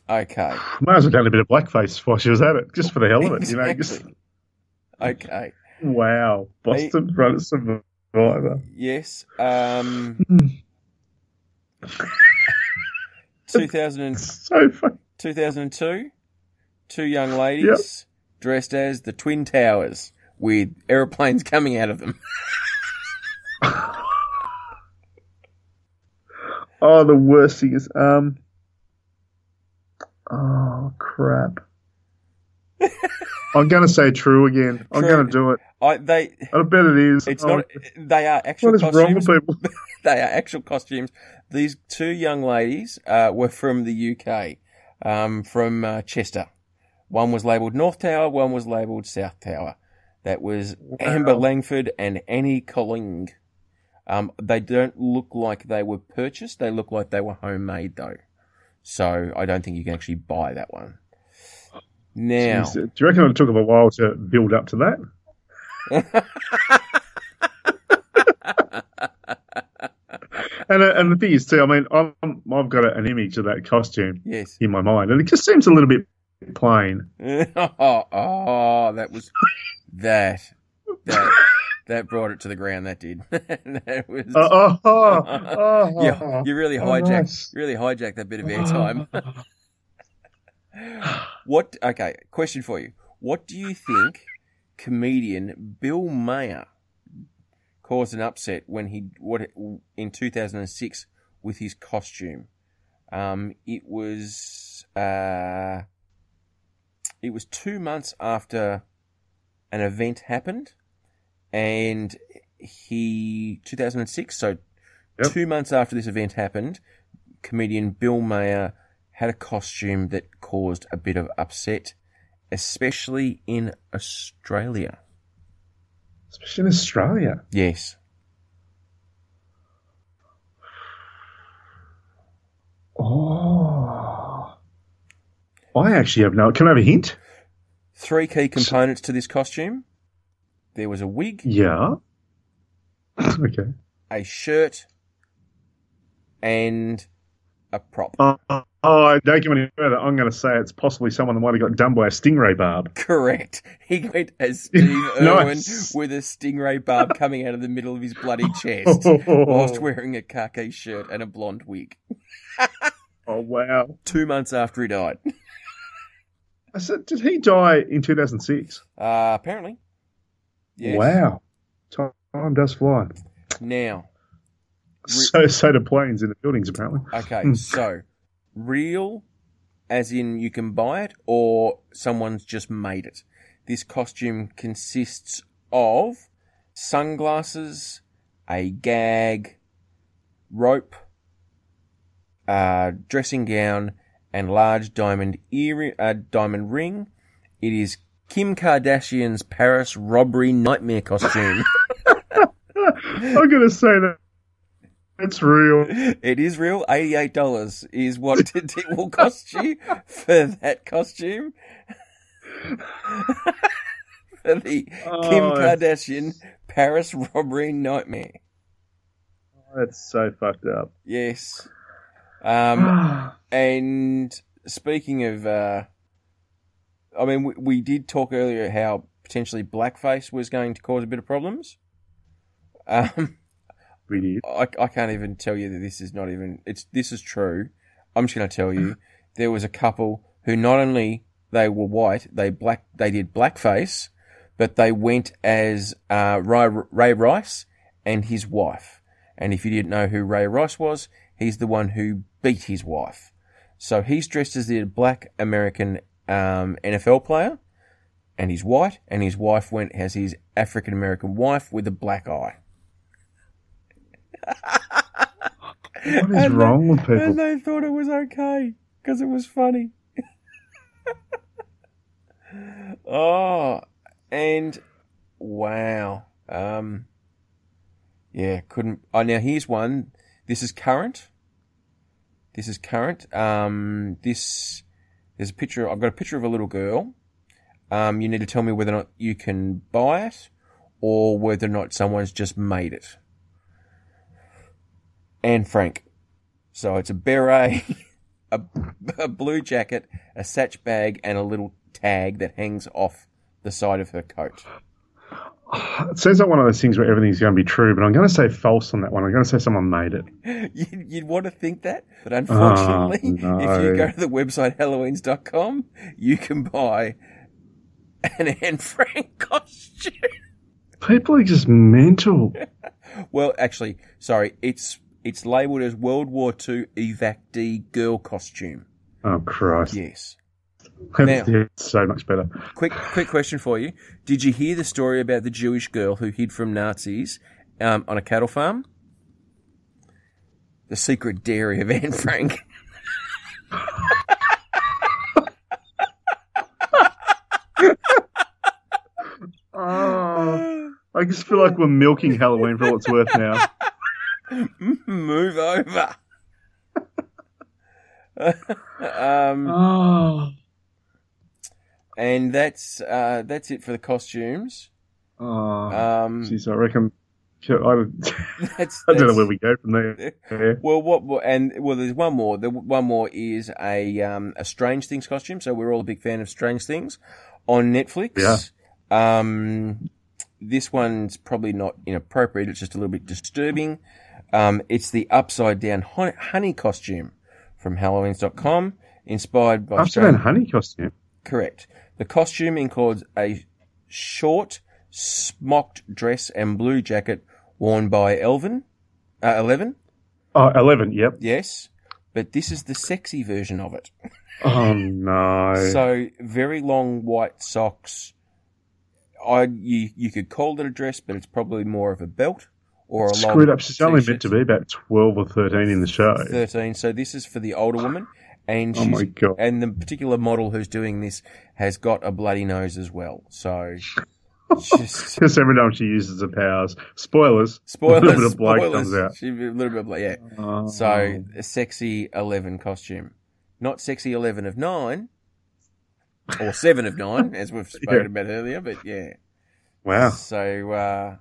Okay. Might as well done a bit of blackface while she was at it, just for the hell of it. Exactly. You know, just... Okay. Wow. Boston runner survivor. Yes. 2002, two young ladies dressed as the Twin Towers with aeroplanes coming out of them. Oh, the worst thing is, oh crap! I'm going to say true again. True. I'm going to do it. I bet it is. It's not. They are actual costumes. What is wrong with people? They are actual costumes. These two young ladies were from the UK, from Chester. One was labelled North Tower, one was labelled South Tower. That was Amber Langford and Annie Colling. They don't look like they were purchased. They look like they were homemade, though. So I don't think you can actually buy that one. Now, jeez, do you reckon it took them a while to build up to that? And the thing is, too, I mean, I've got an image of that costume in my mind, and it just seems a little bit plain. That brought it to the ground. That did. That was. You really hijacked. Nice. You really hijacked that bit of airtime. What? Okay, question for you. What do you think comedian Bill Maher caused an upset when in 2006 with his costume? It was 2 months after an event happened, and 2006. So 2 months after this event happened, comedian Bill Maher had a costume that caused a bit of upset, especially in Australia. Especially in Australia? Yes. Oh. I actually have no... Can I have a hint? Three key components to this costume. There was a wig. Yeah. Okay. A shirt. And a prop. Don't give me any further. I'm going to say it's possibly someone that might have got done by a stingray barb. Correct. He went as Steve Irwin with a stingray barb coming out of the middle of his bloody chest whilst wearing a khaki shirt and a blonde wig. Oh, wow. 2 months after he died. I said, did he die in 2006? Apparently. Yes. Wow. Time does fly. Now. So do planes in the buildings, apparently. Okay, so... Real, as in you can buy it, or someone's just made it. This costume consists of sunglasses, a gag, rope, dressing gown, and large diamond ring. It is Kim Kardashian's Paris robbery nightmare costume. I'm going to say that. It's real. It is real. $88 is what it will cost you for that costume. For the Kim Kardashian Paris robbery nightmare. That's so fucked up. Yes. And speaking of... I mean, we did talk earlier how potentially blackface was going to cause a bit of problems. I can't even tell you that this is not even... This is true. I'm just going to tell you. There was a couple who not only they were white, they did blackface, but they went as Ray Rice and his wife. And if you didn't know who Ray Rice was, he's the one who beat his wife. So he's dressed as the black American NFL player, and he's white, and his wife went as his African American wife with a black eye. What is wrong with people? And they thought it was okay because it was funny. Oh, and wow. Yeah, couldn't. Oh, now here's one. This is current. There's a picture. I've got a picture of a little girl. You need to tell me whether or not you can buy it or whether or not someone's just made it. Anne Frank. So it's a beret, a blue jacket, a satch bag, and a little tag that hangs off the side of her coat. It sounds like one of those things where everything's going to be true, but I'm going to say false on that one. I'm going to say someone made it. You'd want to think that, but unfortunately, if you go to the website Halloweens.com, you can buy an Anne Frank costume. People are just mental. Well, actually, sorry, it's labelled as World War II evacuee girl costume. Oh, Christ. Yes. Now, so much better. Quick question for you. Did you hear the story about the Jewish girl who hid from Nazis on a cattle farm? The secret dairy of Anne Frank. Oh, I just feel like we're milking Halloween for what it's worth now. Move over. And that's it for the costumes. Jeez, I reckon. I don't know where we go from there. Yeah. Well, there's one more. The one more is a Strange Things costume. So we're all a big fan of Strange Things on Netflix. Yeah. This one's probably not inappropriate. It's just a little bit disturbing. It's the upside down honey costume from Halloweens.com, inspired by upside down honey costume. Correct. The costume includes a short, smocked dress and blue jacket worn by Eleven. Oh, Eleven, yep. Yes, but this is the sexy version of it. Oh, no. So, very long white socks. You could call it a dress, but it's probably more of a belt or a long screwed up. She's only meant to be about 12 or 13 in the show. 13, so this is for the older woman. And my God. And the particular model who's doing this has got a bloody nose as well. So, because every time she uses her powers, spoilers, a little bit of blood comes out. She, a little bit of blood, yeah. Oh. So, a sexy 11 costume, not sexy 11 of 9, or 7 of 9, as we've spoken about earlier. But yeah, wow. So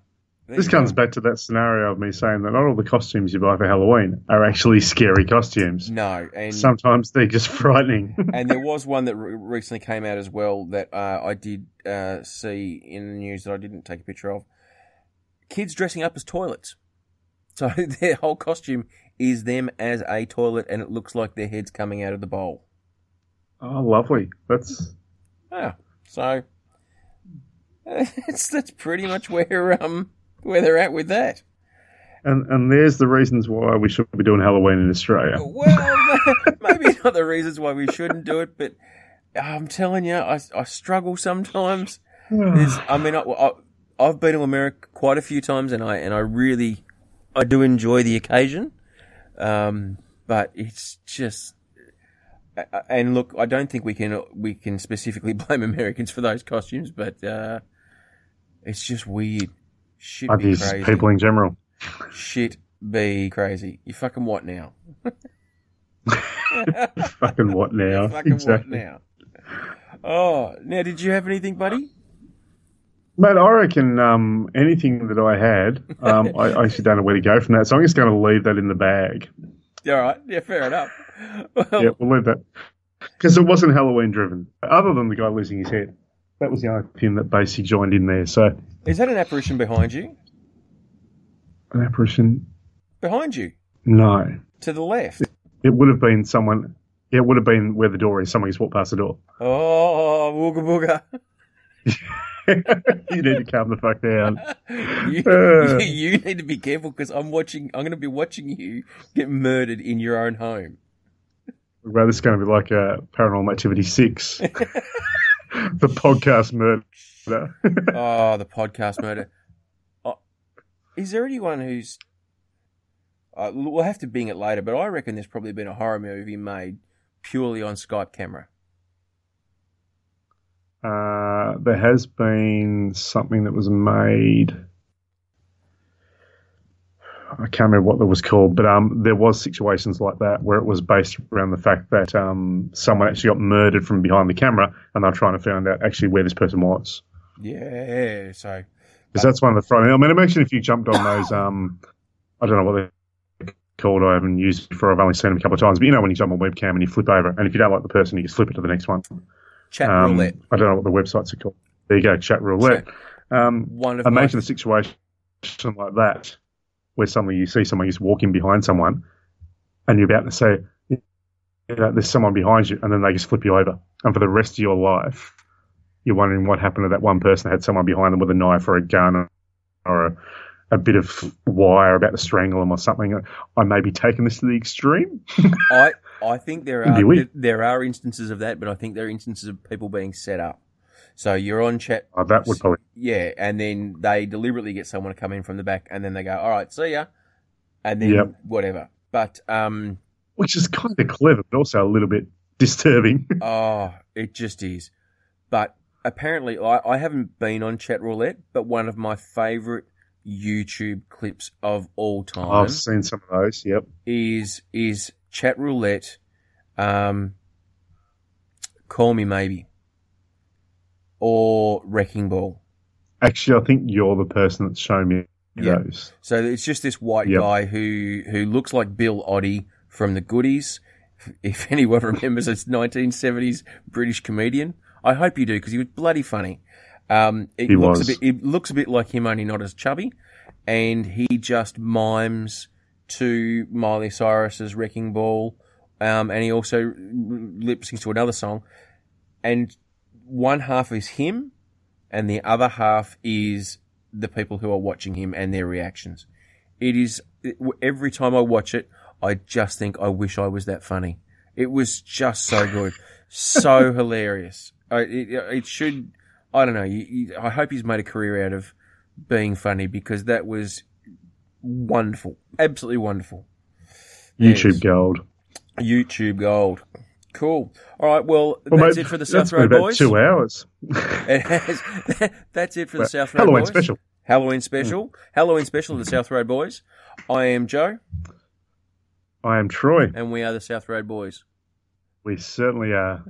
this comes back to that scenario of me saying that not all the costumes you buy for Halloween are actually scary costumes. No. And sometimes they're just frightening. And there was one that recently came out as well that I did see in the news that I didn't take a picture of. Kids dressing up as toilets. So their whole costume is them as a toilet, and it looks like their head's coming out of the bowl. Oh, lovely. That's... Yeah. So that's pretty much where they're at with that. And there's the reasons why we shouldn't be doing Halloween in Australia. Well, maybe not the reasons why we shouldn't do it, but I'm telling you, I struggle sometimes. I've been to America quite a few times, and I really do enjoy the occasion. But it's just... And look, I don't think we can specifically blame Americans for those costumes, but it's just weird. Shit be crazy. People in general. Shit be crazy. You fucking what now? Fucking what now? Fucking exactly. What now? Oh, now did you have anything, buddy? Mate, I reckon anything that I had, I actually don't know where to go from that, so I'm just going to leave that in the bag. All right. Yeah, fair enough. Well, yeah, we'll leave that. Because it wasn't Halloween-driven, other than the guy losing his head. That was the only thing that basically joined in there. So, is that an apparition behind you? An apparition? Behind you? No. To the left? It would have been someone... It would have been where the door is. Someone's walked past the door. Oh, wooga booga. You need to calm the fuck down. You need to be careful because I'm going to be watching you get murdered in your own home. Well, this is going to be like Paranormal Activity 6. The podcast murder. Oh, the podcast murder. Oh, is there anyone who's... we'll have to Bing it later, but I reckon there's probably been a horror movie made purely on Skype camera. There has been something that was made. I can't remember what that was called, but there was situations like that where it was based around the fact that someone actually got murdered from behind the camera, and they're trying to find out actually where this person was. Yeah, so because that's one of the front. I mean, imagine if you jumped on those. I don't know what they're called. I haven't used it before. I've only seen them a couple of times. But you know when you jump on webcam and you flip over, and if you don't like the person, you just flip it to the next one. Chat Roulette. I don't know what the websites are called. There you go, Chat Roulette. Imagine a situation like that where suddenly you see someone just walking behind someone and you're about to say, there's someone behind you, and then they just flip you over. And for the rest of your life, you're wondering what happened to that one person that had someone behind them with a knife or a gun or a bit of wire about to strangle them or something. I may be taking this to the extreme. I think there are instances of that, but I think there are instances of people being set up. So you're on chat. Oh, that would probably. Yeah, and then they deliberately get someone to come in from the back, and then they go, all right, see ya, and then whatever. But which is kind of clever, but also a little bit disturbing. Oh, it just is. But apparently I haven't been on Chat Roulette, but one of my favourite YouTube clips of all time. I've seen some of those, yep. Is Chat Roulette, Call Me Maybe, or Wrecking Ball. Actually, I think you're the person that's shown me those. So it's just this white guy who looks like Bill Oddie from The Goodies. If anyone remembers, it's 1970s British comedian. I hope you do, because he was bloody funny. It looks a bit like him, only not as chubby. And he just mimes to Miley Cyrus's Wrecking Ball, and he also lip syncs to another song. And one half is him, and the other half is the people who are watching him and their reactions. It is, every time I watch it, I just think, I wish I was that funny. It was just so good, so hilarious. It should, I don't know. I hope he's made a career out of being funny, because that was wonderful. Absolutely wonderful. YouTube gold. YouTube gold. Cool. All right, well that's it for the South Road Boys. 2 hours. That's it for the South Road Boys. Halloween special. Halloween special of the South Road Boys. I am Joe. I am Troy. And we are the South Road Boys. We certainly are.